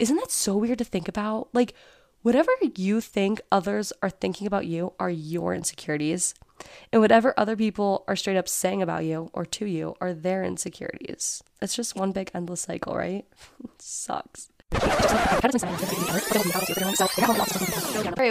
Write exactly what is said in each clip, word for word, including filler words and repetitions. Isn't that so weird to think about? Like, whatever you think others are thinking about you are your insecurities, and whatever other people are straight up saying about you or to you are their insecurities. It's just one big endless cycle, right? It sucks. Alright,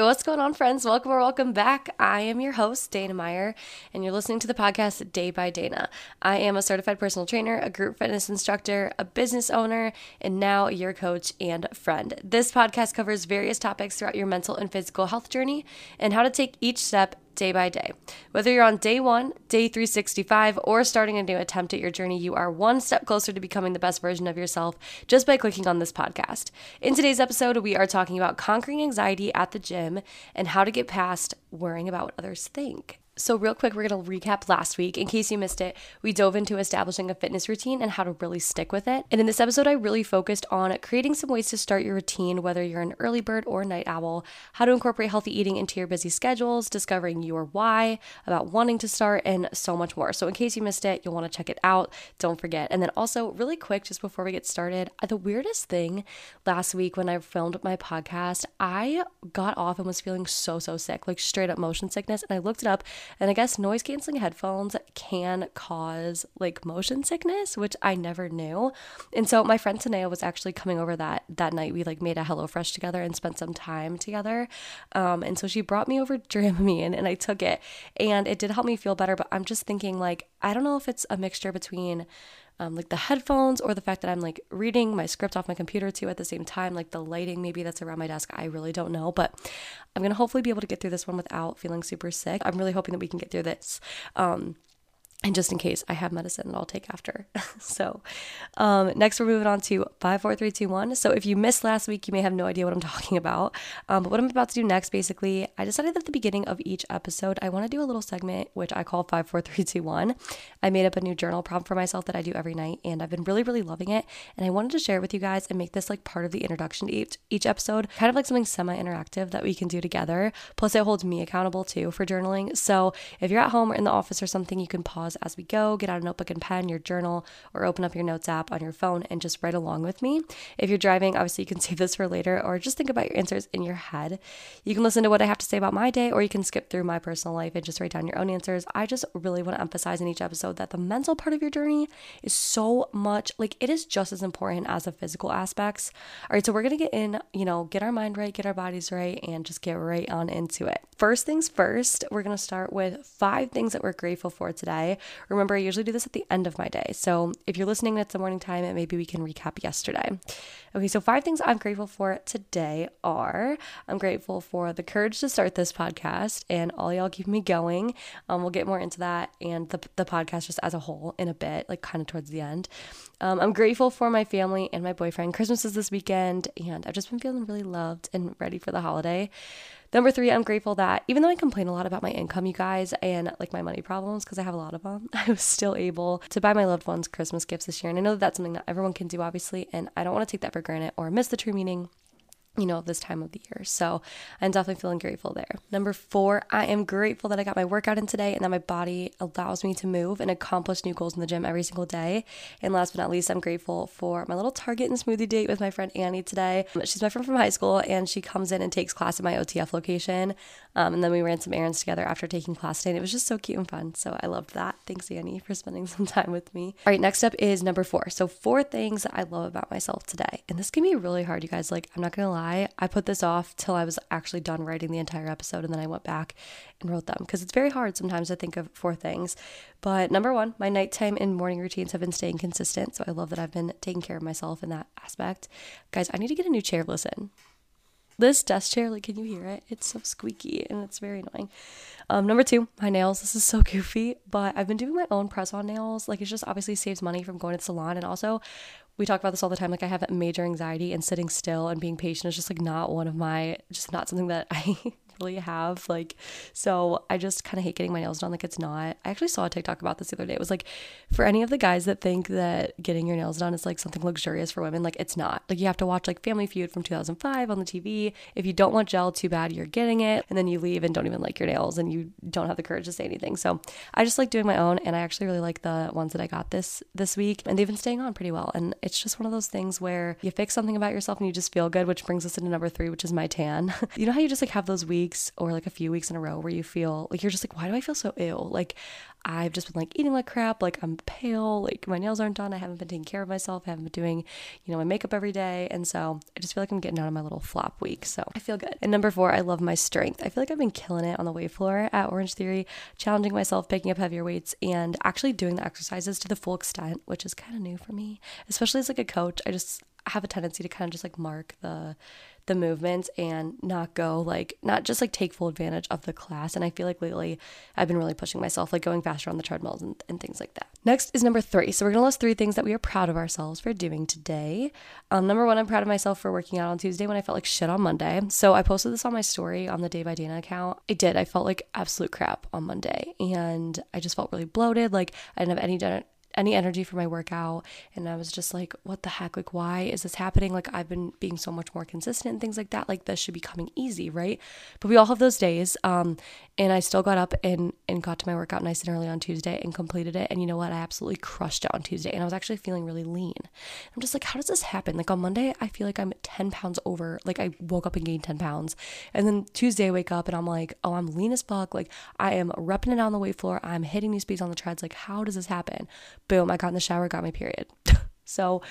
what's going on, friends? Welcome or welcome back. I am your host, Dana Meyer, and you're listening to the podcast Day by Dana. I am a certified personal trainer, a group fitness instructor, a business owner, and now your coach and friend. This podcast covers various topics throughout your mental and physical health journey and how to take each step day by day. Whether you're on day one, day three sixty-five, or starting a new attempt at your journey, you are one step closer to becoming the best version of yourself just by clicking on this podcast. In today's episode, we are talking about conquering anxiety at the gym and how to get past worrying about what others think. So real quick, we're going to recap last week. In case you missed it, we dove into establishing a fitness routine and how to really stick with it. And in this episode, I really focused on creating some ways to start your routine, whether you're an early bird or a night owl, how to incorporate healthy eating into your busy schedules, discovering your why, about wanting to start, and so much more. So in case you missed it, you'll want to check it out. Don't forget. And then also really quick, just before we get started, the weirdest thing last week when I filmed my podcast, I got off and was feeling so, so sick, like straight up motion sickness. And I looked it up. And I guess noise-canceling headphones can cause like motion sickness, which I never knew. And so my friend Tanea was actually coming over that that night. We like made a HelloFresh together and spent some time together. Um, and so she brought me over Dramamine and I took it, and it did help me feel better. But I'm just thinking, like, I don't know if it's a mixture between Um, like the headphones or the fact that I'm like reading my script off my computer too at the same time, like the lighting maybe that's around my desk. I really don't know, but I'm going to hopefully be able to get through this one without feeling super sick. I'm really hoping that we can get through this. Um, and just in case, I have medicine that I'll take after. so um, next we're moving on to five, four, three, two, one. So if you missed last week, you may have no idea what I'm talking about. Um, but what I'm about to do next, basically, I decided that at the beginning of each episode, I want to do a little segment, which I call five, four, three, two, one. I made up a new journal prompt for myself that I do every night, and I've been really, really loving it. And I wanted to share it with you guys and make this like part of the introduction to each, each episode, kind of like something semi-interactive that we can do together. Plus it holds me accountable too for journaling. So if you're at home or in the office or something, you can pause as we go, get out a notebook and pen, your journal, or open up your notes app on your phone and just write along with me. If you're driving, obviously you can save this for later or just think about your answers in your head. You can listen to what I have to say about my day, or you can skip through my personal life and just write down your own answers. I just really want to emphasize in each episode that the mental part of your journey is so much, like it is just as important as the physical aspects. All right, so we're going to get in, you know, get our mind right, get our bodies right, and just get right on into it. First things first, we're going to start with five things that we're grateful for today. Remember, I usually do this at the end of my day. So if you're listening, it's the morning time and maybe we can recap yesterday. Okay, so five things I'm grateful for today are, I'm grateful for the courage to start this podcast and all y'all keep me going. Um, we'll get more into that and the, the podcast just as a whole in a bit, like kind of towards the end. Um, I'm grateful for my family and my boyfriend. Christmas is this weekend and I've just been feeling really loved and ready for the holiday. Number three, I'm grateful that even though I complain a lot about my income, you guys, and like my money problems, because I have a lot of them, I was still able to buy my loved ones Christmas gifts this year. And I know that that's something that everyone can do, obviously, and I don't want to take that for granted or miss the true meaning, you know, of this time of the year. So I'm definitely feeling grateful there. Number four, I am grateful that I got my workout in today and that my body allows me to move and accomplish new goals in the gym every single day. And last but not least, I'm grateful for my little Target and smoothie date with my friend Annie today. She's my friend from high school and she comes in and takes class at my O T F location. Um, and then we ran some errands together after taking class today and it was just so cute and fun. So I loved that. Thanks, Annie, for spending some time with me. All right, next up is number four. So four things that I love about myself today. And this can be really hard, you guys. Like, I'm not going to lie. I put this off till I was actually done writing the entire episode and then I went back and wrote them because it's very hard sometimes to think of four things. But number one, my nighttime and morning routines have been staying consistent. So I love that I've been taking care of myself in that aspect. Guys, I need to get a new chair. Listen. This desk chair, like, can you hear it? It's so squeaky and it's very annoying. Um, number two, my nails. This is so goofy, but I've been doing my own press-on nails. Like, it just obviously saves money from going to the salon. And also, we talk about this all the time. Like, I have major anxiety and sitting still and being patient is just like not one of my, just not something that I naturally have. Like, so I just kind of hate getting my nails done. Like, it's not, I actually saw a TikTok about this the other day. It was like, for any of the guys that think that getting your nails done is like something luxurious for women, like it's not. Like, you have to watch like Family Feud from two thousand five on the T V. If you don't want gel, too bad, you're getting it. And then you leave and don't even like your nails and you don't have the courage to say anything. So I just like doing my own. And I actually really like the ones that I got this, this week, and they've been staying on pretty well. And it's just one of those things where you fix something about yourself and you just feel good, which brings us into number three, which is my tan. You know how you just like have those weeks or like a few weeks in a row where you feel like you're just like, why do I feel so ill? Like, I've just been like eating like crap, like I'm pale, like my nails aren't done, I haven't been taking care of myself, I haven't been doing, you know, my makeup every day. And so I just feel like I'm getting out of my little flop week. So I feel good. And number four, I love my strength. I feel like I've been killing it on the wave floor at Orange Theory, challenging myself, picking up heavier weights, and actually doing the exercises to the full extent, which is kind of new for me, especially as like a coach. I just have a tendency to kind of just like mark the the movements and not go like, not just like take full advantage of the class. And I feel like lately I've been really pushing myself, like going faster on the treadmills and, and things like that. Next is number three. So we're gonna list three things that we are proud of ourselves for doing today. Um, number one, I'm proud of myself for working out on Tuesday when I felt like shit on Monday. So I posted this on my story on the Day by Dana account. I did, I felt like absolute crap on Monday and I just felt really bloated. Like I didn't have any dinner, any energy for my workout, and I was just like, what the heck, like why is this happening? Like I've been being so much more consistent and things like that, like this should be coming easy, right? But we all have those days, um and I still got up and and got to my workout nice and early on Tuesday and completed it, and you know what, I absolutely crushed it on Tuesday, and I was actually feeling really lean. I'm just like, how does this happen? Like on Monday I feel like I'm ten pounds over, like I woke up and gained ten pounds, and then Tuesday I wake up and I'm like, oh, I'm lean as fuck, like I am repping it on the weight floor, I'm hitting these speeds on the treads, like how does this happen? Boom, I got in the shower, got my period. So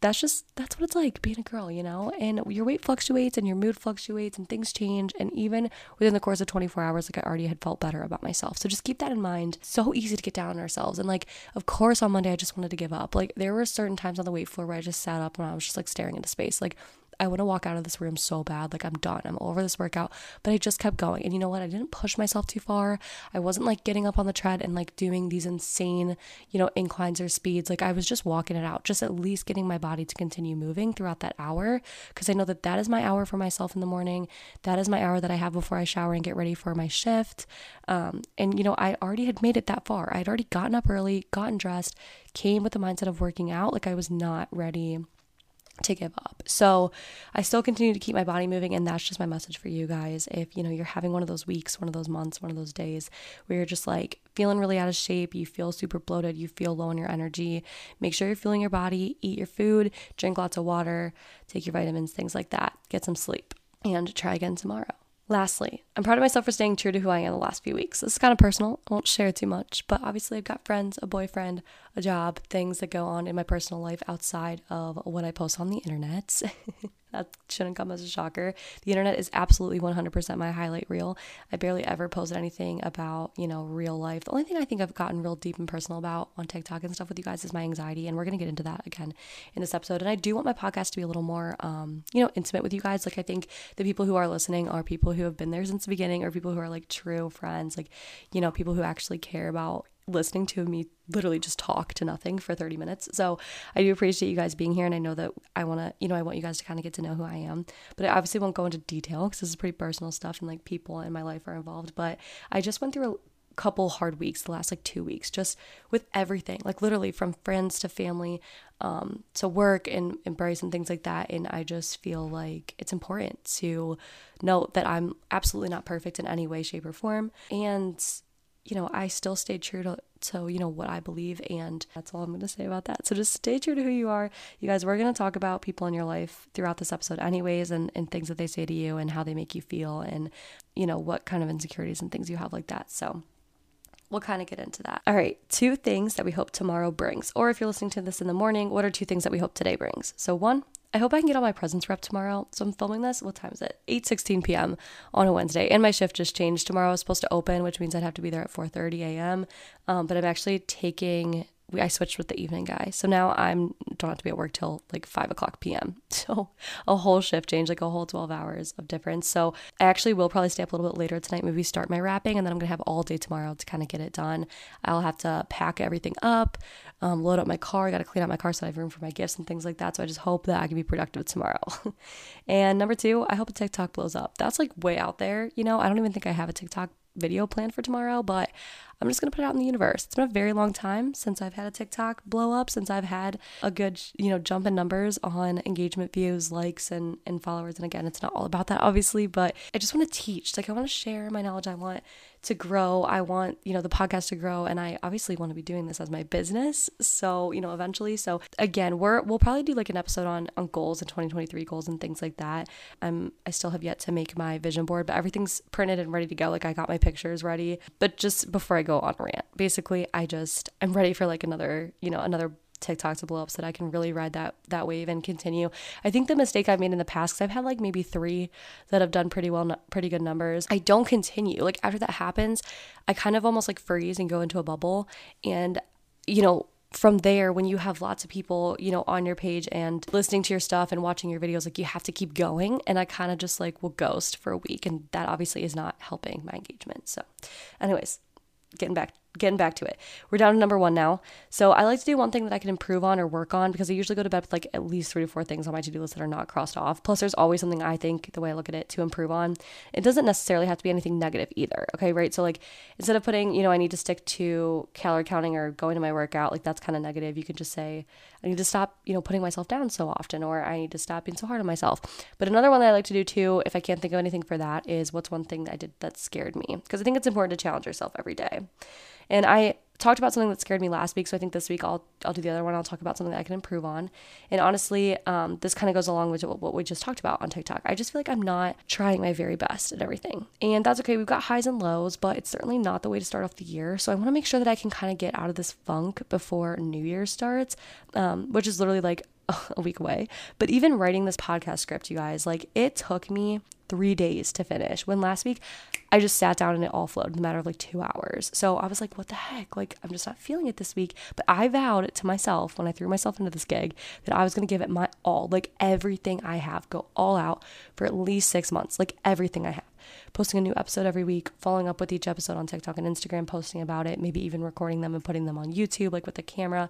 that's just, that's what it's like being a girl, you know, and your weight fluctuates and your mood fluctuates and things change. And even within the course of twenty-four hours, like I already had felt better about myself. So just keep that in mind. So easy to get down on ourselves. And like, of course, on Monday, I just wanted to give up. Like there were certain times on the weight floor where I just sat up and I was just like staring into space. Like I want to walk out of this room so bad. Like I'm done. I'm over this workout, but I just kept going. And you know what? I didn't push myself too far. I wasn't like getting up on the tread and like doing these insane, you know, inclines or speeds. Like I was just walking it out, just at least getting my body to continue moving throughout that hour. Cause I know that that is my hour for myself in the morning. That is my hour that I have before I shower and get ready for my shift. Um, and you know, I already had made it that far. I'd already gotten up early, gotten dressed, came with the mindset of working out. Like I was not ready to give up. So I still continue to keep my body moving, and that's just my message for you guys. If you know you're having one of those weeks, one of those months, one of those days where you're just like feeling really out of shape, you feel super bloated, you feel low on your energy, make sure you're fueling your body, eat your food, drink lots of water, take your vitamins, things like that, get some sleep, and try again tomorrow. Lastly, I'm proud of myself for staying true to who I am the last few weeks. This is kind of personal. I won't share too much, but obviously I've got friends, a boyfriend, a job, things that go on in my personal life outside of what I post on the internet. That shouldn't come as a shocker. The internet is absolutely one hundred percent my highlight reel. I barely ever posted anything about, you know, real life. The only thing I think I've gotten real deep and personal about on TikTok and stuff with you guys is my anxiety. And we're going to get into that again in this episode. And I do want my podcast to be a little more, um, you know, intimate with you guys. Like I think the people who are listening are people who have been there since the beginning, or people who are like true friends, like, you know, people who actually care about listening to me literally just talk to nothing for thirty minutes. So I do appreciate you guys being here, and I know that I want to, you know, I want you guys to kind of get to know who I am, but I obviously won't go into detail because this is pretty personal stuff and like people in my life are involved. But I just went through a couple hard weeks the last like two weeks, just with everything, like literally from friends to family, um, to work and embrace and things like that. And I just feel like it's important to know that I'm absolutely not perfect in any way, shape or form. And you know, I still stay true to, to, you know, what I believe, and that's all I'm going to say about that. So just stay true to who you are. You guys, we're going to talk about people in your life throughout this episode anyways, and, and things that they say to you and how they make you feel, and, you know, what kind of insecurities and things you have like that. So we'll kind of get into that. All right. Two things that we hope tomorrow brings, or if you're listening to this in the morning, what are two things that we hope today brings? So one, I hope I can get all my presents wrapped tomorrow. So I'm filming this, what time is it? eight sixteen p.m. on a Wednesday. And my shift just changed. Tomorrow I was supposed to open, which means I'd have to be there at four thirty a.m. Um, but I'm actually taking we, I switched with the evening guy. So now I'm don't have to be at work till like five o'clock p m So a whole shift change, like a whole twelve hours of difference. So I actually will probably stay up a little bit later tonight, maybe start my wrapping, and then I'm going to have all day tomorrow to kind of get it done. I'll have to pack everything up, um, load up my car. I got to clean out my car so I have room for my gifts and things like that. So I just hope that I can be productive tomorrow. And number two, I hope a TikTok blows up. That's like way out there. You know, I don't even think I have a TikTok video planned for tomorrow, but I'm just gonna put it out in the universe. It's been a very long time since I've had a TikTok blow up, since I've had a good, you know, jump in numbers on engagement, views, likes, and and followers. And again, it's not all about that, obviously, but I just want to teach. Like, I want to share my knowledge. I want to grow. I want, you know, the podcast to grow, and I obviously want to be doing this as my business. So, you know, eventually. So again, we're we'll probably do like an episode on on goals and twenty twenty-three goals and things like that. I'm I still have yet to make my vision board, but everything's printed and ready to go. Like, I got my pictures ready. But just before I go on a rant, basically, I just I'm ready for like another, you know, another TikTok to blow up so that I can really ride that that wave and continue. I think the mistake I've made in the past, because I've had like maybe three that have done pretty well, pretty good numbers, I don't continue. Like, after that happens, I kind of almost like freeze and go into a bubble. And, you know, from there, when you have lots of people, you know, on your page and listening to your stuff and watching your videos, like, you have to keep going. And I kind of just like will ghost for a week, and that obviously is not helping my engagement. So anyways, getting back Getting back to it. We're down to number one now. So I like to do one thing that I can improve on or work on, because I usually go to bed with like at least three to four things on my to-do list that are not crossed off. Plus, there's always something, I think, the way I look at it, to improve on. It doesn't necessarily have to be anything negative either. Okay, right? So like, instead of putting, you know, I need to stick to calorie counting or going to my workout, like that's kind of negative. You could just say, I need to stop, you know, putting myself down so often, or I need to stop being so hard on myself. But another one that I like to do too, if I can't think of anything for that, is what's one thing that I did that scared me? Because I think it's important to challenge yourself every day. And I talked about something that scared me last week, so I think this week I'll I'll do the other one. I'll talk about something that I can improve on. And honestly, um, this kind of goes along with what we just talked about on TikTok. I just feel like I'm not trying my very best at everything. And that's okay. We've got highs and lows, but it's certainly not the way to start off the year. So I want to make sure that I can kind of get out of this funk before New Year starts, um, which is literally like a week away. But even writing this podcast script, you guys, like, it took me three days to finish, when last week I just sat down and it all flowed in a matter of like two hours. So I was like, what the heck, like, I'm just not feeling it this week. But I vowed to myself when I threw myself into this gig that I was gonna give it my all, like everything I have, go all out for at least six months, like everything I have, posting a new episode every week, following up with each episode on TikTok and Instagram, posting about it, maybe even recording them and putting them on YouTube, like with a camera.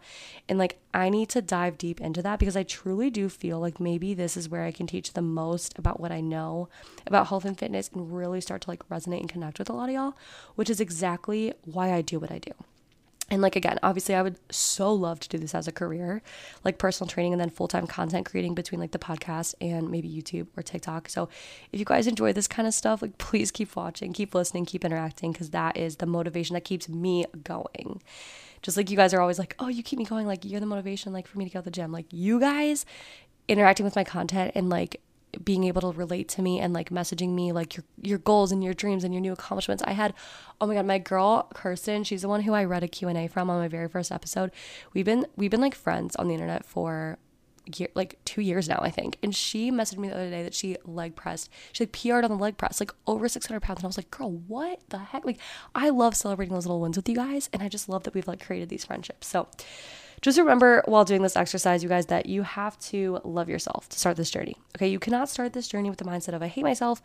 And like, I need to dive deep into that, because I truly do feel like maybe this is where I can teach the most about what I know about health and fitness and really start to like resonate and connect with a lot of y'all, which is exactly why I do what I do. And like, again, obviously I would so love to do this as a career, like personal training and then full-time content creating between like the podcast and maybe YouTube or TikTok. So if you guys enjoy this kind of stuff, like, please keep watching, keep listening, keep interacting, because that is the motivation that keeps me going. Just like you guys are always like, oh, you keep me going, like, you're the motivation, like, for me to go to the gym. Like, you guys interacting with my content and like being able to relate to me and like messaging me like your your goals and your dreams and your new accomplishments. I had, oh my God, my girl Kirsten, she's the one who I read a Q and A from on my very first episode. We've been we've been like friends on the internet for year, like two years now, I think. And she messaged me the other day that she leg pressed. She like P R'd on the leg press, like over six hundred pounds. And I was like, girl, what the heck? Like, I love celebrating those little wins with you guys. And I just love that we've like created these friendships. So just remember while doing this exercise, you guys, that you have to love yourself to start this journey. Okay, you cannot start this journey with the mindset of, I hate myself,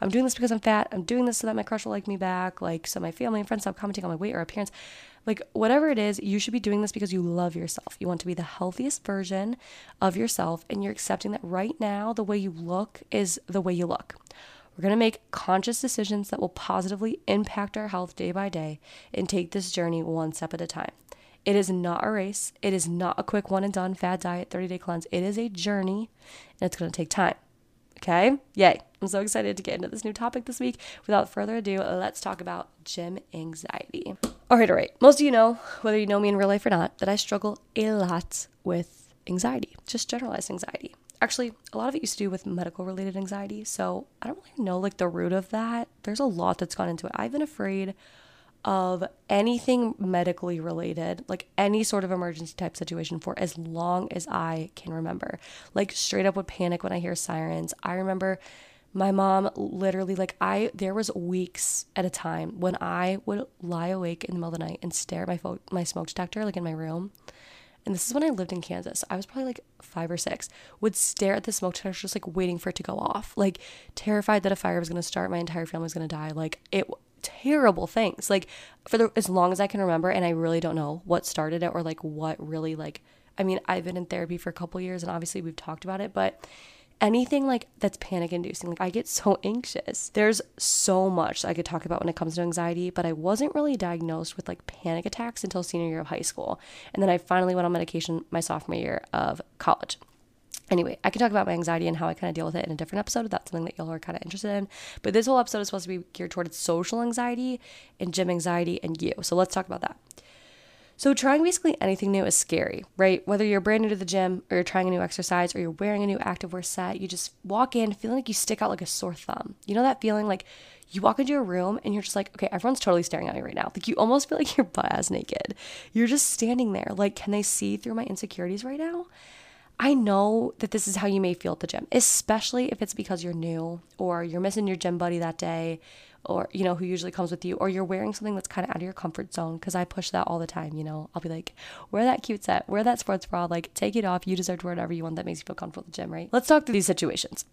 I'm doing this because I'm fat, I'm doing this so that my crush will like me back, like so my family and friends stop commenting on my weight or appearance. Like, whatever it is, you should be doing this because you love yourself. You want to be the healthiest version of yourself, and you're accepting that right now the way you look is the way you look. We're going to make conscious decisions that will positively impact our health day by day and take this journey one step at a time. It is not a race. It is not a quick one and done fad diet, thirty day cleanse. It is a journey, and it's going to take time. Okay? Yay. I'm so excited to get into this new topic this week. Without further ado, let's talk about gym anxiety. All right, all right. Most of you know, whether you know me in real life or not, that I struggle a lot with anxiety, just generalized anxiety. Actually, a lot of it used to do with medical-related anxiety, so I don't really know, like, the root of that. There's a lot that's gone into it. I've been afraid of anything medically related, like any sort of emergency type situation, for as long as I can remember. Like, straight up would panic when I hear sirens. I remember My mom literally, like, I, there was weeks at a time when I would lie awake in the middle of the night and stare at my fo- my smoke detector, like, in my room. And this is when I lived in Kansas. I was probably, like, five or six. Would stare at the smoke detector just, like, waiting for it to go off. Like, terrified that a fire was going to start. My entire family was going to die. Like, it, terrible things. Like, for the, as long as I can remember, and I really don't know what started it or, like, what really, like, I mean, I've been in therapy for a couple years, and obviously we've talked about it, but anything, like, that's panic-inducing. Like, I get so anxious. There's so much I could talk about when it comes to anxiety, but I wasn't really diagnosed with, like, panic attacks until senior year of high school. And then I finally went on medication my sophomore year of college. Anyway, I can talk about my anxiety and how I kind of deal with it in a different episode if that's something that y'all are kind of interested in. But this whole episode is supposed to be geared towards social anxiety and gym anxiety and you. So let's talk about that. So trying basically anything new is scary, right? Whether you're brand new to the gym or you're trying a new exercise or you're wearing a new activewear set, you just walk in feeling like you stick out like a sore thumb. You know that feeling like you walk into a room and you're just like, okay, everyone's totally staring at me right now. Like you almost feel like you're butt-ass naked. You're just standing there like, can they see through my insecurities right now? I know that this is how you may feel at the gym, especially if it's because you're new or you're missing your gym buddy that day, or, you know, who usually comes with you, or you're wearing something that's kind of out of your comfort zone, because I push that all the time, you know. I'll be like, wear that cute set, wear that sports bra, like, take it off, you deserve to wear whatever you want that makes you feel comfortable at the gym, right? Let's talk through these situations.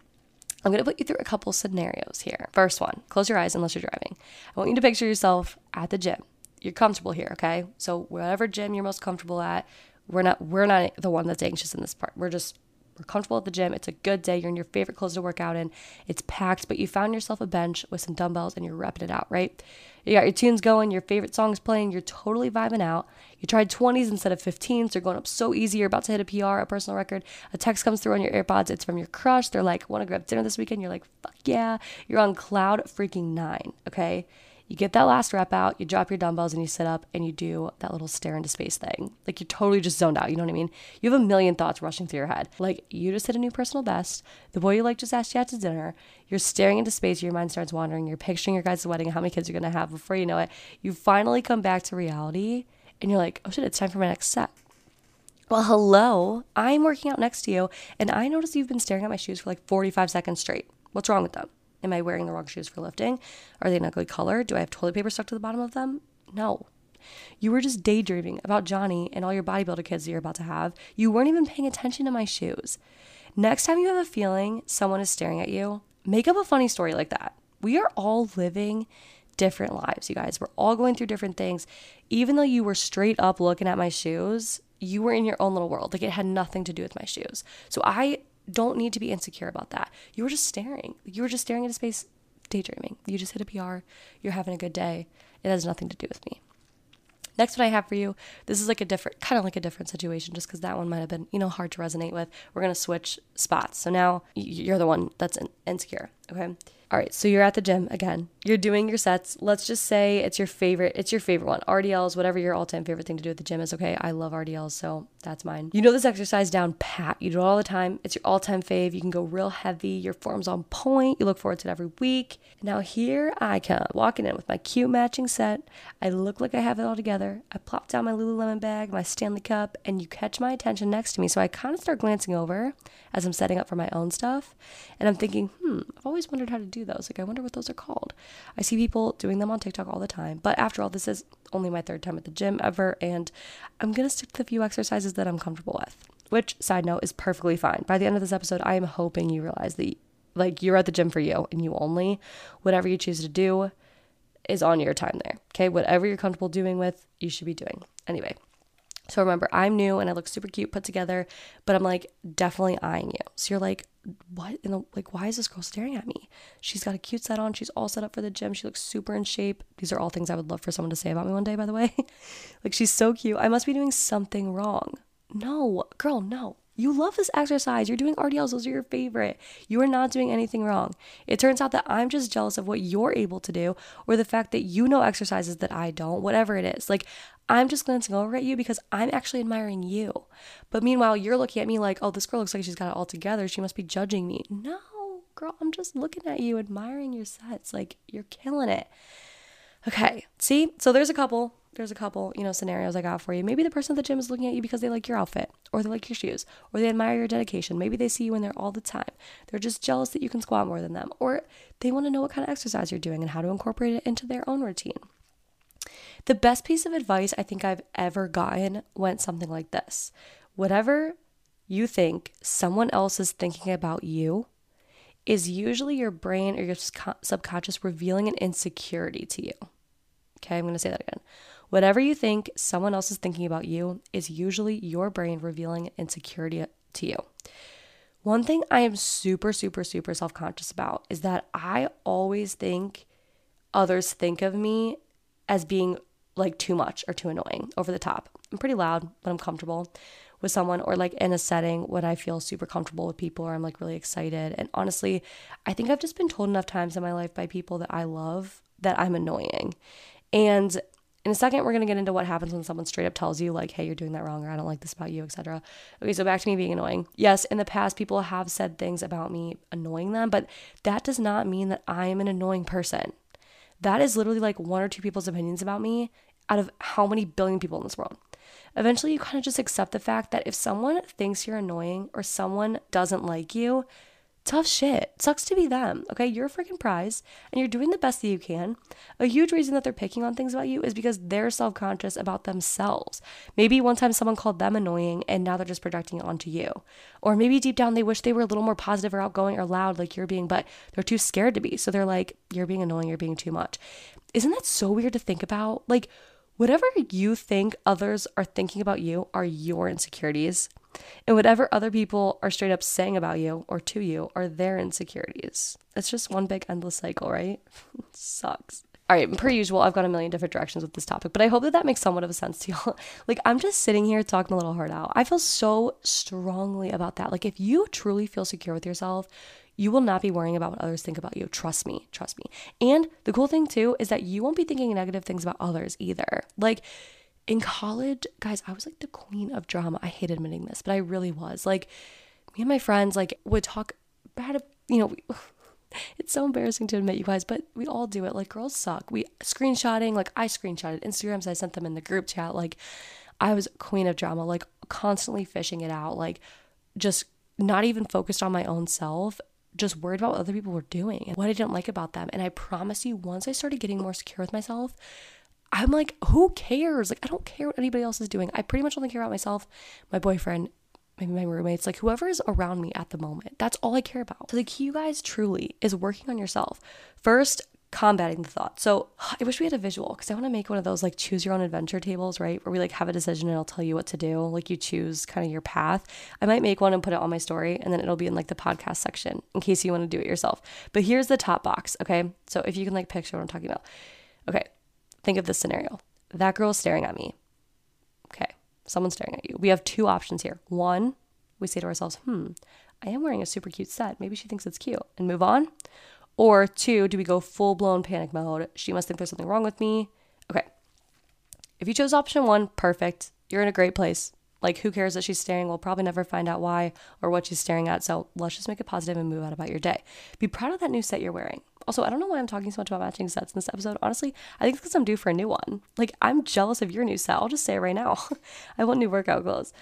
I'm going to put you through a couple scenarios here. First one, close your eyes unless you're driving. I want you to picture yourself at the gym. You're comfortable here, okay? So whatever gym you're most comfortable at, we're not, we're not the one that's anxious in this part. We're just... We're comfortable at the gym. It's a good day. You're in your favorite clothes to work out in. It's packed, but you found yourself a bench with some dumbbells and you're repping it out, right? You got your tunes going, your favorite songs playing, you're totally vibing out. You tried twenties instead of fifteens. They're going up so easy. You're about to hit a P R, a personal record. A text comes through on your AirPods. It's from your crush. They're like, want to grab dinner this weekend? You're like, fuck yeah. You're on cloud freaking nine, okay? You get that last rep out, you drop your dumbbells and you sit up and you do that little stare into space thing. Like you're totally just zoned out, you know what I mean? You have a million thoughts rushing through your head. Like you just hit a new personal best, the boy you like just asked you out to dinner, you're staring into space, your mind starts wandering, you're picturing your guys' wedding and how many kids you're gonna have before you know it. You finally come back to reality and you're like, oh shit, it's time for my next set. Well, hello, I'm working out next to you and I notice you've been staring at my shoes for like forty-five seconds straight. What's wrong with them? Am I wearing the wrong shoes for lifting? Are they an ugly color? Do I have toilet paper stuck to the bottom of them? No. You were just daydreaming about Johnny and all your bodybuilder kids that you're about to have. You weren't even paying attention to my shoes. Next time you have a feeling someone is staring at you, make up a funny story like that. We are all living different lives, you guys. We're all going through different things. Even though you were straight up looking at my shoes, you were in your own little world. Like it had nothing to do with my shoes. So I... don't need to be insecure about that. You were just staring. You were just staring into space, daydreaming. You just hit a P R. You're having a good day. It has nothing to do with me. Next one I have for you, this is like a different, kind of like a different situation just because that one might have been, you know, hard to resonate with. We're going to switch spots. So now you're the one that's insecure, okay? All right, so you're at the gym again. You're doing your sets. Let's just say it's your favorite. It's your favorite one. R D Ls, whatever your all-time favorite thing to do at the gym is, okay? I love R D Ls, so that's mine. You know this exercise down pat. You do it all the time. It's your all-time fave. You can go real heavy. Your form's on point. You look forward to it every week. Now here I come, walking in with my cute matching set. I look like I have it all together. I plop down my Lululemon bag, my Stanley cup, and you catch my attention next to me. So I kind of start glancing over as I'm setting up for my own stuff. And I'm thinking, hmm, I've always wondered how to do those. Like, I wonder what those are called. I see people doing them on TikTok all the time, but after all, this is only my third time at the gym ever, and I'm gonna stick to the few exercises that I'm comfortable with, which, side note, is perfectly fine. By the end of this episode, I am hoping you realize that, like, you're at the gym for you and you only. Whatever you choose to do is on your time there, okay? Whatever you're comfortable doing with, you should be doing. Anyway, so remember, I'm new and I look super cute put together, but I'm like definitely eyeing you. So you're like, what in the, like, why is this girl staring at me? She's got a cute set on. She's all set up for the gym. She looks super in shape. These are all things I would love for someone to say about me one day, by the way. Like, she's so cute. I must be doing something wrong. No, girl, no. You love this exercise. You're doing R D Ls. Those are your favorite. You are not doing anything wrong. It turns out that I'm just jealous of what you're able to do, or the fact that you know exercises that I don't, whatever it is. Like, I'm just glancing over at you because I'm actually admiring you. But meanwhile, you're looking at me like, oh, this girl looks like she's got it all together. She must be judging me. No, girl, I'm just looking at you, admiring your sets. Like, you're killing it. Okay, see? So there's a couple. There's a couple, you know, scenarios I got for you. Maybe the person at the gym is looking at you because they like your outfit, or they like your shoes, or they admire your dedication. Maybe they see you in there all the time. They're just jealous that you can squat more than them, or they want to know what kind of exercise you're doing and how to incorporate it into their own routine. The best piece of advice I think I've ever gotten went something like this. Whatever you think someone else is thinking about you is usually your brain or your subconscious revealing an insecurity to you. Okay, I'm going to say that again. Whatever you think someone else is thinking about you is usually your brain revealing an insecurity to you. One thing I am super, super, super self-conscious about is that I always think others think of me as being like too much or too annoying, over the top. I'm pretty loud when I'm comfortable with someone, or like in a setting when I feel super comfortable with people, or I'm like really excited. And honestly, I think I've just been told enough times in my life by people that I love that I'm annoying. And in a second, we're going to get into what happens when someone straight up tells you like, hey, you're doing that wrong, or I don't like this about you, et cetera. Okay, so back to me being annoying. Yes, in the past, people have said things about me annoying them, but that does not mean that I am an annoying person. That is literally like one or two people's opinions about me out of how many billion people in this world. Eventually, you kind of just accept the fact that if someone thinks you're annoying or someone doesn't like you, tough shit. It sucks to be them, okay? You're a freaking prize, and you're doing the best that you can. A huge reason that they're picking on things about you is because they're self-conscious about themselves. Maybe one time someone called them annoying, and now they're just projecting it onto you. Or maybe deep down, they wish they were a little more positive or outgoing or loud like you're being, but they're too scared to be. So they're like, you're being annoying, you're being too much. Isn't that so weird to think about? Like, whatever you think others are thinking about you are your insecurities, and whatever other people are straight up saying about you or to you are their insecurities. It's just one big endless cycle, right? Sucks. All right, per usual, I've gone a million different directions with this topic, but I hope that that makes somewhat of a sense to y'all. Like, I'm just sitting here talking a little heart out. I feel so strongly about that. Like, if you truly feel secure with yourself, you will not be worrying about what others think about you. Trust me, trust me. And the cool thing too is that you won't be thinking negative things about others either. Like in college, guys, I was like the queen of drama. I hate admitting this, but I really was. Like me and my friends like would talk bad, you know, we, it's so embarrassing to admit you guys, but we all do it. Like girls suck. We screenshotting, like I screenshotted Instagrams. I sent them in the group chat. Like I was queen of drama, like constantly fishing it out, like just not even focused on my own self. Just worried about what other people were doing and what I didn't like about them. And I promise you, once I started getting more secure with myself, I'm like, who cares? Like, I don't care what anybody else is doing. I pretty much only care about myself, my boyfriend, maybe my roommates, like whoever is around me at the moment. That's all I care about. So the key, you guys, truly is working on yourself. First, combating the thought. So I wish we had a visual because I want to make one of those like choose your own adventure tables, right? Where we like have a decision and it'll tell you what to do. Like you choose kind of your path. I might make one and put it on my story and then it'll be in like the podcast section in case you want to do it yourself. But here's the top box, okay? So if you can like picture what I'm talking about. Okay, think of this scenario. That girl is staring at me. Okay, someone's staring at you. We have two options here. One, we say to ourselves, hmm, I am wearing a super cute set. Maybe she thinks it's cute and move on. Or two, do we go full-blown panic mode? She must think there's something wrong with me. Okay. If you chose option one, perfect. You're in a great place. Like, who cares that she's staring? We'll probably never find out why or what she's staring at. So let's just make it positive and move out about your day. Be proud of that new set you're wearing. Also, I don't know why I'm talking so much about matching sets in this episode. Honestly, I think it's because I'm due for a new one. Like, I'm jealous of your new set. I'll just say it right now. I want new workout clothes.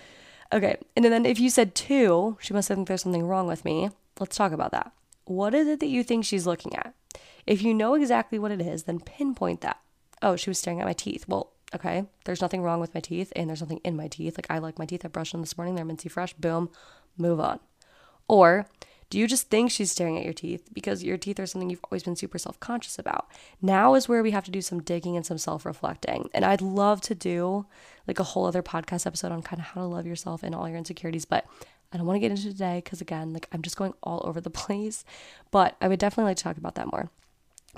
Okay. And then if you said two, she must think there's something wrong with me. Let's talk about that. What is it that you think she's looking at? If you know exactly what it is, then pinpoint that. Oh, she was staring at my teeth. Well, okay, there's nothing wrong with my teeth and there's nothing in my teeth. Like I like my teeth. I brushed them this morning. They're minty fresh. Boom, move on. Or do you just think she's staring at your teeth because your teeth are something you've always been super self-conscious about? Now is where we have to do some digging and some self-reflecting. And I'd love to do like a whole other podcast episode on kind of how to love yourself and all your insecurities, but I don't want to get into today because, again, like I'm just going all over the place, but I would definitely like to talk about that more.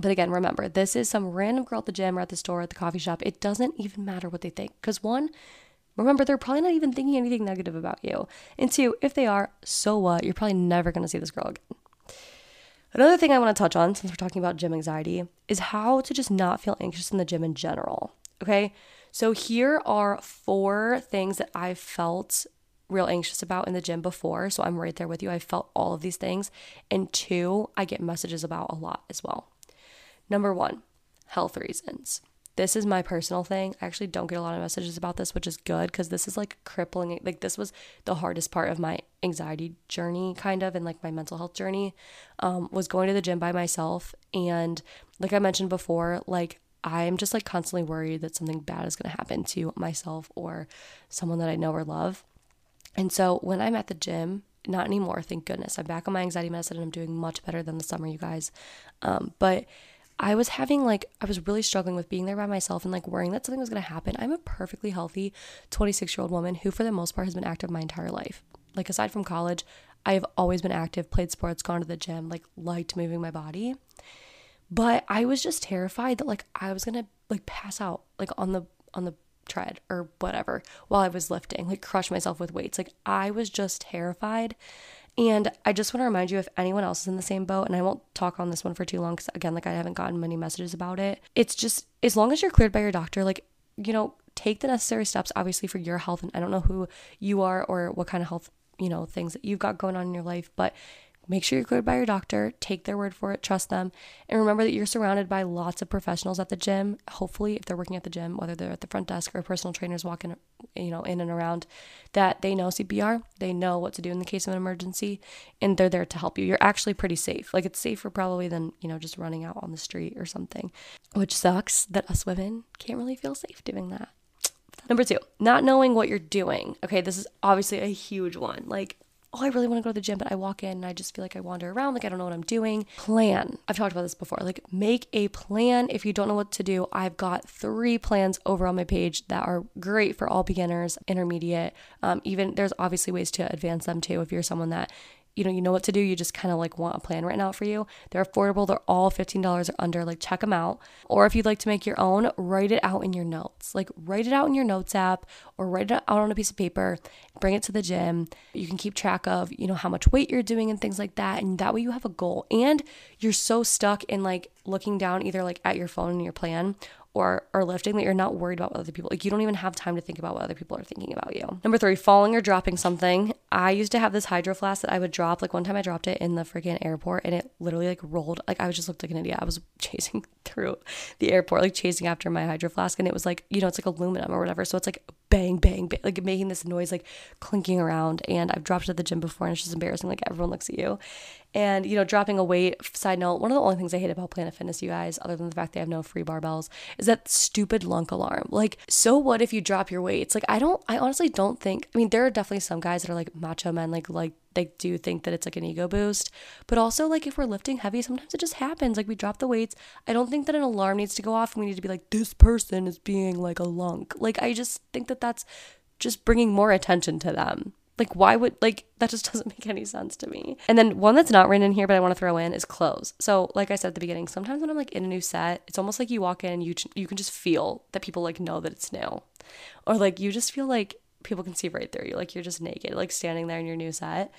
But again, remember, this is some random girl at the gym or at the store or at the coffee shop. It doesn't even matter what they think because one, remember, they're probably not even thinking anything negative about you. And two, if they are, so what? You're probably never going to see this girl again. Another thing I want to touch on since we're talking about gym anxiety is how to just not feel anxious in the gym in general, okay? So here are four things that I felt real anxious about in the gym before. So I'm right there with you. I felt all of these things. And two, I get messages about a lot as well. Number one, health reasons. This is my personal thing. I actually don't get a lot of messages about this, which is good, because this is like crippling. Like, this was the hardest part of my anxiety journey, kind of, and like my mental health journey, um, was going to the gym by myself. And like I mentioned before, like, I'm just like constantly worried that something bad is going to happen to myself or someone that I know or love. And so when I'm at the gym, not anymore, thank goodness, I'm back on my anxiety medicine and I'm doing much better than the summer, you guys. Um, but I was having like, I was really struggling with being there by myself and like worrying that something was going to happen. I'm a perfectly healthy twenty-six year old woman who for the most part has been active my entire life. Like, aside from college, I have always been active, played sports, gone to the gym, like liked moving my body. But I was just terrified that like I was going to like pass out like on the, on the tread or whatever while I was lifting, like crush myself with weights. Like, I was just terrified. And I just want to remind you, if anyone else is in the same boat, and I won't talk on this one for too long because, again, like, I haven't gotten many messages about it. It's just, as long as you're cleared by your doctor, like, you know, take the necessary steps, obviously, for your health. And I don't know who you are or what kind of health, you know, things that you've got going on in your life, but make sure you're cleared by your doctor, take their word for it, trust them, and remember that you're surrounded by lots of professionals at the gym. Hopefully, if they're working at the gym, whether they're at the front desk or personal trainers walking, you know, in and around, that they know C P R, they know what to do in the case of an emergency, and they're there to help you. You're actually pretty safe. Like, it's safer probably than, you know, just running out on the street or something, which sucks that us women can't really feel safe doing that. Number two, not knowing what you're doing. Okay, this is obviously a huge one. Like, oh, I really want to go to the gym, but I walk in and I just feel like I wander around. Like, I don't know what I'm doing. Plan. I've talked about this before. Like, make a plan. If you don't know what to do, I've got three plans over on my page that are great for all beginners, intermediate. Um, even there's obviously ways to advance them too. If you're someone that, you know, you know what to do, you just kind of like want a plan written out for you. They're affordable. They're all fifteen dollars or under. Like, check them out. Or if you'd like to make your own, write it out in your notes. Like, write it out in your notes app or write it out on a piece of paper, bring it to the gym. You can keep track of, you know, how much weight you're doing and things like that. And that way you have a goal and you're so stuck in like looking down either like at your phone and your plan or are lifting that you're not worried about what other people, like you don't even have time to think about what other people are thinking about you. Number three, falling or dropping something. I used to have this hydro flask that I would drop. Like, one time I dropped it in the freaking airport and it literally like rolled. Like, I was just looked like an idiot. I was chasing through the airport, like chasing after my hydro flask. And it was like, you know, it's like aluminum or whatever. So it's like bang, bang, bang, like making this noise, like clinking around. And I've dropped it at the gym before and it's just embarrassing. Like, everyone looks at you. And, you know, dropping a weight, side note, one of the only things I hate about Planet Fitness, you guys, other than the fact they have no free barbells, is that stupid lunk alarm. Like, so what if you drop your weights? Like, I don't, I honestly don't think, I mean, there are definitely some guys that are like macho men, like, like, they do think that it's like an ego boost, but also like if we're lifting heavy, sometimes it just happens. Like, we drop the weights. I don't think that an alarm needs to go off and we need to be like, this person is being like a lunk. Like, I just think that that's just bringing more attention to them. Like, why would, like, that just doesn't make any sense to me. And then one that's not written in here, but I want to throw in is clothes. So like I said at the beginning, sometimes when I'm like in a new set, it's almost like you walk in and you, you can just feel that people like know that it's new, or like, you just feel like people can see right through you. Like, you're just naked, like standing there in your new set.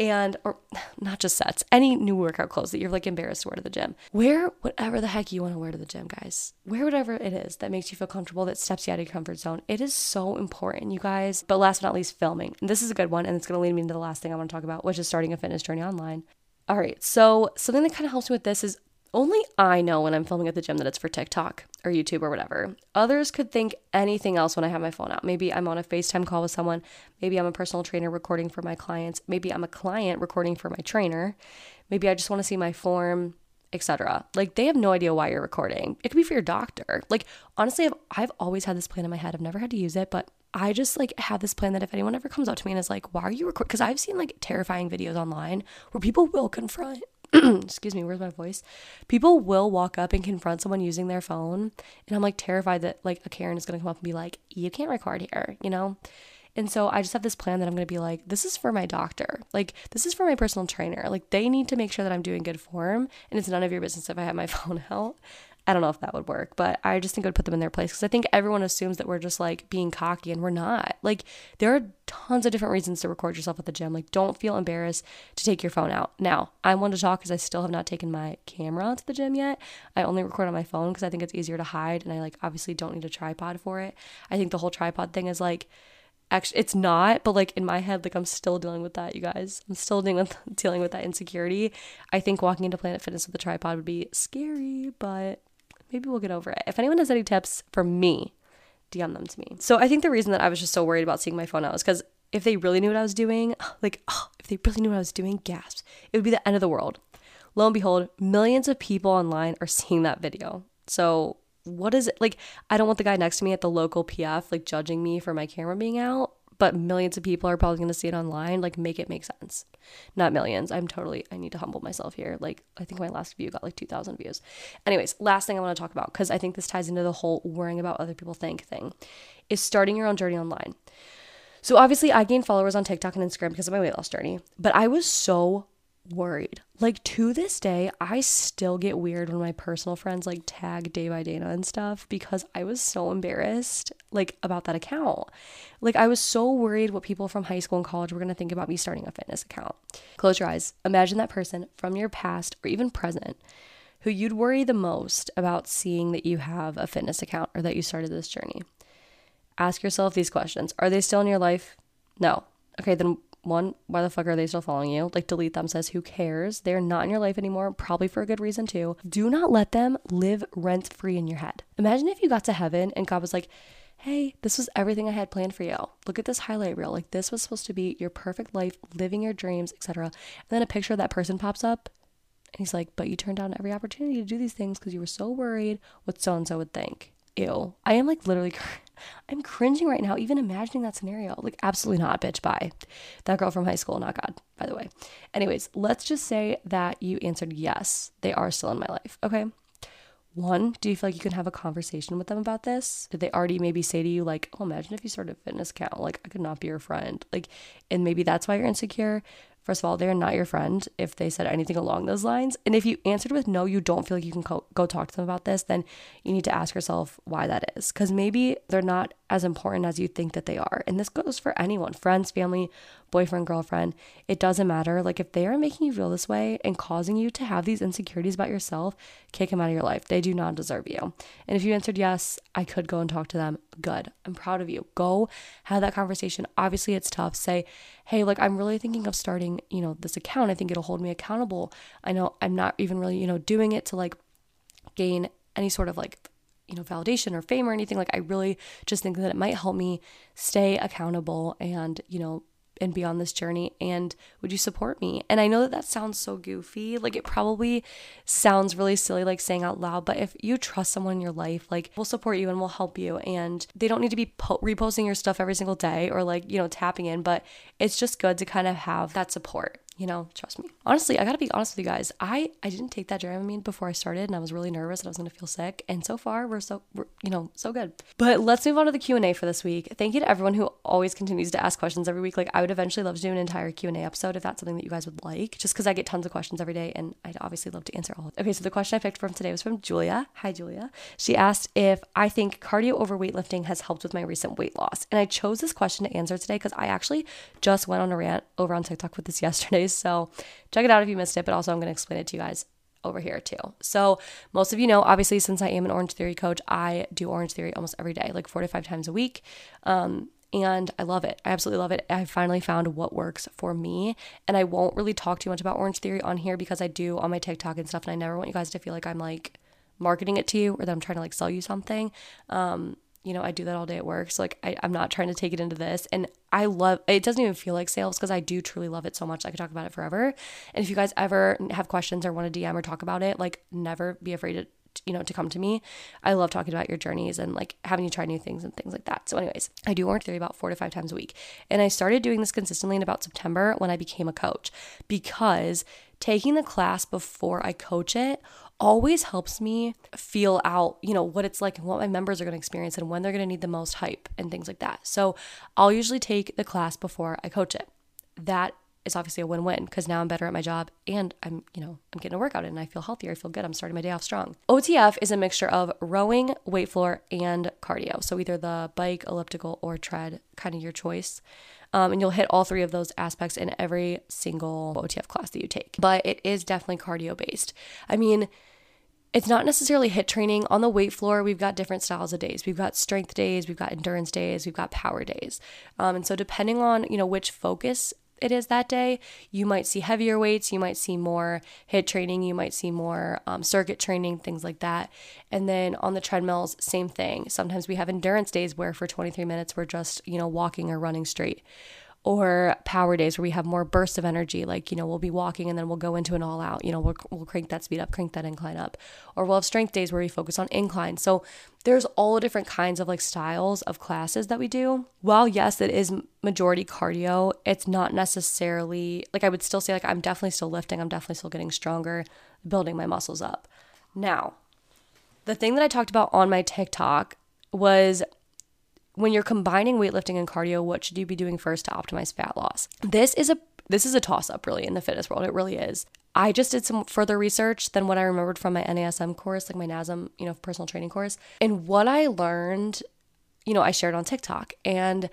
And, or not just sets, any new workout clothes that you're like embarrassed to wear to the gym. Wear whatever the heck you want to wear to the gym, guys. Wear whatever it is that makes you feel comfortable, that steps you out of your comfort zone. It is so important, you guys. But last but not least, filming. And this is a good one, and it's going to lead me into the last thing I want to talk about, which is starting a fitness journey online. All right, so something that kind of helps me with this is only I know when I'm filming at the gym that it's for TikTok or YouTube or whatever. Others could think anything else when I have my phone out. Maybe I'm on a FaceTime call with someone. Maybe I'm a personal trainer recording for my clients. Maybe I'm a client recording for my trainer. Maybe I just want to see my form, et cetera. Like, they have no idea why you're recording. It could be for your doctor. Like, honestly, I've, I've always had this plan in my head. I've never had to use it, but I just like have this plan that if anyone ever comes up to me and is like, why are you recording? Because I've seen like terrifying videos online where people will confront excuse me, where's my voice? People will walk up and confront someone using their phone. And I'm like terrified that like a Karen is going to come up and be like, you can't record here, you know? And so I just have this plan that I'm going to be like, this is for my doctor. Like, this is for my personal trainer. Like, they need to make sure that I'm doing good form. And it's none of your business if I have my phone out. I don't know if that would work, but I just think it would put them in their place, because I think everyone assumes that we're just like being cocky, and we're not. Like, there are tons of different reasons to record yourself at the gym. Like, don't feel embarrassed to take your phone out. Now, I want to talk because I still have not taken my camera to the gym yet. I only record on my phone because I think it's easier to hide, and I like obviously don't need a tripod for it. I think the whole tripod thing is like, actually, it's not, but like in my head, like I'm still dealing with that, you guys. I'm still dealing with dealing with that insecurity. I think walking into Planet Fitness with a tripod would be scary, but maybe we'll get over it. If anyone has any tips for me, D M them to me. So I think the reason that I was just so worried about seeing my phone now is because if they really knew what I was doing, like, oh, if they really knew what I was doing, gasps, it would be the end of the world. Lo and behold, millions of people online are seeing that video. So what is it? Like, I don't want the guy next to me at the local P F, like, judging me for my camera being out, but millions of people are probably going to see it online. Like, make it make sense. Not millions. I'm totally, I need to humble myself here. Like, I think my last view got like two thousand views. Anyways, last thing I want to talk about, because I think this ties into the whole worrying about other people think thing, is starting your own journey online. So obviously I gained followers on TikTok and Instagram because of my weight loss journey, but I was so worried. Like, to this day, I still get weird when my personal friends like tag Day by Dana and stuff, because I was so embarrassed, like, about that account. Like, I was so worried what people from high school and college were gonna think about me starting a fitness account. Close your eyes. Imagine that person from your past or even present who you'd worry the most about seeing that you have a fitness account or that you started this journey. Ask yourself these questions. Are they still in your life? No. Okay, then one, why the fuck are they still following you? Like, delete them, says who cares? They're not in your life anymore, probably for a good reason too. Do not let them live rent free in your head. Imagine if you got to heaven and God was like, hey, this was everything I had planned for you. Look at this highlight reel. Like, this was supposed to be your perfect life, living your dreams, et cetera. And then a picture of that person pops up and he's like, but you turned down every opportunity to do these things because you were so worried what so-and-so would think. Ew. I am like literally cr- I'm cringing right now even imagining that scenario. Like, absolutely not, bitch, bye. That girl from high school, not God, by the way. Anyways, let's just say that you answered yes, they are still in my life. Okay, one, do you feel like you can have a conversation with them about this? Did they already maybe say to you like, oh, imagine if you started a fitness account, like, I could not be your friend, like, and maybe that's why you're insecure. First of all, they're not your friend if they said anything along those lines. And if you answered with no, you don't feel like you can co- go talk to them about this, then you need to ask yourself why that is. Because maybe they're not as important as you think that they are. And this goes for anyone, friends, family, boyfriend, girlfriend. It doesn't matter. Like, if they are making you feel this way and causing you to have these insecurities about yourself, kick them out of your life. They do not deserve you. And if you answered yes, I could go and talk to them, good. I'm proud of you. Go have that conversation. Obviously, it's tough. Say, hey, like, I'm really thinking of starting, you know, this account. I think it'll hold me accountable. I know I'm not even really, you know, doing it to like gain any sort of like, you know, validation or fame or anything. Like, I really just think that it might help me stay accountable and, you know, and be on this journey. And would you support me? And I know that that sounds so goofy. Like, it probably sounds really silly, like saying out loud, but if you trust someone in your life, like, we'll support you and we'll help you. And they don't need to be po- reposting your stuff every single day or like, you know, tapping in, but it's just good to kind of have that support. You know, trust me. Honestly, I gotta be honest with you guys. I, I didn't take that Dramamine before I started, and I was really nervous that I was gonna feel sick. And so far, we're so, we're, you know, so good. But let's move on to the Q and A for this week. Thank you to everyone who always continues to ask questions every week. Like, I would eventually love to do an entire Q and A episode if that's something that you guys would like, just because I get tons of questions every day, and I'd obviously love to answer all of them. Okay, so the question I picked from today was from Julia. Hi, Julia. She asked if I think cardio over weightlifting has helped with my recent weight loss. And I chose this question to answer today because I actually just went on a rant over on TikTok with this yesterday. So check it out if you missed it, but also I'm going to explain it to you guys over here too. So most of you know, obviously, since I am an Orange Theory coach, I do Orange Theory almost every day, like four to five times a week. Um, and I love it. I absolutely love it. I finally found what works for me. And I won't really talk too much about Orange Theory on here because I do on my TikTok and stuff. And I never want you guys to feel like I'm like marketing it to you or that I'm trying to like sell you something. Um, you know, I do that all day at work. So like, I, I'm not trying to take it into this. And I love, it doesn't even feel like sales because I do truly love it so much. I could talk about it forever. And if you guys ever have questions or want to D M or talk about it, like, never be afraid to, you know, to come to me. I love talking about your journeys and like having you try new things and things like that. So anyways, I do Orange Theory about four to five times a week. And I started doing this consistently in about September when I became a coach, because taking the class before I coach it always helps me feel out, you know, what it's like and what my members are going to experience and when they're going to need the most hype and things like that. So I'll usually take the class before I coach it. That is obviously a win-win because now I'm better at my job and I'm, you know, I'm getting a workout in and I feel healthier. I feel good. I'm starting my day off strong. O T F is a mixture of rowing, weight floor, and cardio. So either the bike, elliptical, or tread, kind of your choice. Um, and you'll hit all three of those aspects in every single O T F class that you take. But it is definitely cardio-based. I mean, it's not necessarily HIIT training. On the weight floor, we've got different styles of days. We've got strength days, we've got endurance days, we've got power days. Um, and so depending on, you know, which focus it is that day. You might see heavier weights, you might see more HIIT training, you might see more um, circuit training, things like that. And then on the treadmills, same thing. Sometimes we have endurance days where for twenty-three minutes we're just, you know, walking or running straight. Or power days where we have more bursts of energy, like, you know, we'll be walking and then we'll go into an all out, you know, we'll, we'll crank that speed up, crank that incline up, or we'll have strength days where we focus on incline. So there's all different kinds of like styles of classes that we do. While yes, it is majority cardio, it's not necessarily, like I would still say like I'm definitely still lifting, I'm definitely still getting stronger, building my muscles up. Now, the thing that I talked about on my TikTok was, when you're combining weightlifting and cardio, what should you be doing first to optimize fat loss? This is a this is a toss-up really in the fitness world. It really is. I just did some further research than what I remembered from my N A S M course, like my N A S M, you know, personal training course. And what I learned, you know, I shared on TikTok. And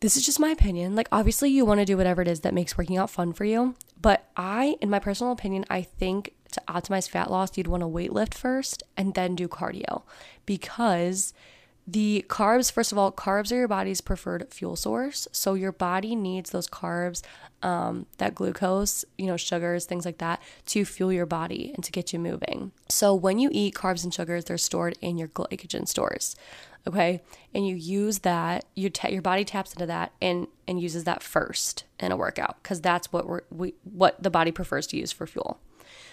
this is just my opinion. Like, obviously you want to do whatever it is that makes working out fun for you. But I, in my personal opinion, I think to optimize fat loss, you'd want to weightlift first and then do cardio. Because the carbs, first of all, carbs are your body's preferred fuel source. So your body needs those carbs, um, that glucose, you know, sugars, things like that to fuel your body and to get you moving. So when you eat carbs and sugars, they're stored in your glycogen stores. Okay. And you use that, you ta- your body taps into that and, and uses that first in a workout because that's what we're, we, what the body prefers to use for fuel.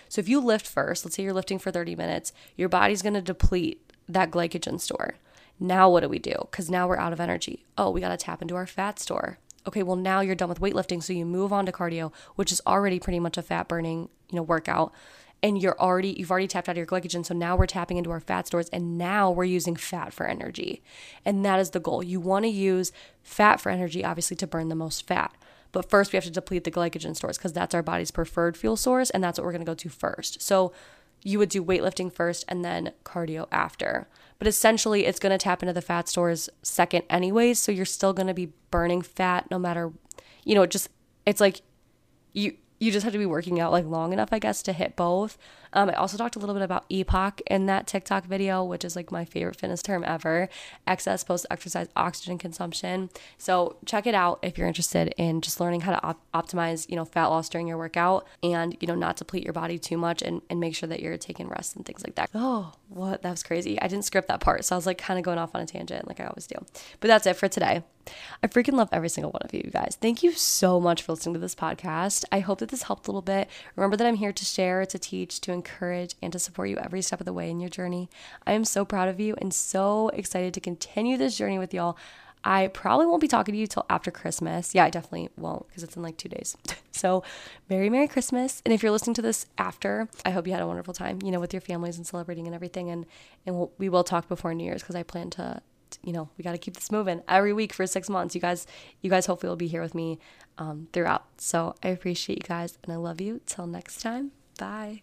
So if you lift first, let's say you're lifting for thirty minutes, your body's going to deplete that glycogen store. Now what do we do? Because now we're out of energy. Oh, we got to tap into our fat store. Okay, well now you're done with weightlifting, so you move on to cardio, which is already pretty much a fat burning, you know, workout. And you're already you've already tapped out of your glycogen, so now we're tapping into our fat stores, and now we're using fat for energy. And that is the goal. You want to use fat for energy, obviously, to burn the most fat. But first we have to deplete the glycogen stores because that's our body's preferred fuel source, and that's what we're going to go to first. So you would do weightlifting first and then cardio after. But essentially, it's going to tap into the fat stores second anyways, so you're still going to be burning fat no matter, you know, it just, it's like you you just have to be working out like long enough, I guess, to hit both. Um, I also talked a little bit about E P O C in that TikTok video, which is like my favorite fitness term ever, excess post-exercise oxygen consumption. So check it out if you're interested in just learning how to op- optimize, you know, fat loss during your workout and, you know, not deplete your body too much and, and make sure that you're taking rest and things like that. Oh, what? That was crazy. I didn't script that part. So I was like kind of going off on a tangent like I always do. But that's it for today. I freaking love every single one of you guys. Thank you so much for listening to this podcast. I hope that this helped a little bit. Remember that I'm here to share, to teach, to encourage, and to support you every step of the way in your journey. I am so proud of you and so excited to continue this journey with y'all. I probably won't be talking to you till after Christmas. Yeah, I definitely won't because it's in like two days. So very Merry Christmas. And if you're listening to this after, I hope you had a wonderful time, you know, with your families and celebrating and everything. And, and we'll, we will talk before New Year's because I plan to, you know, we got to keep this moving every week for six months. You guys, you guys hopefully will be here with me um, throughout. So I appreciate you guys and I love you. Till next time. Bye.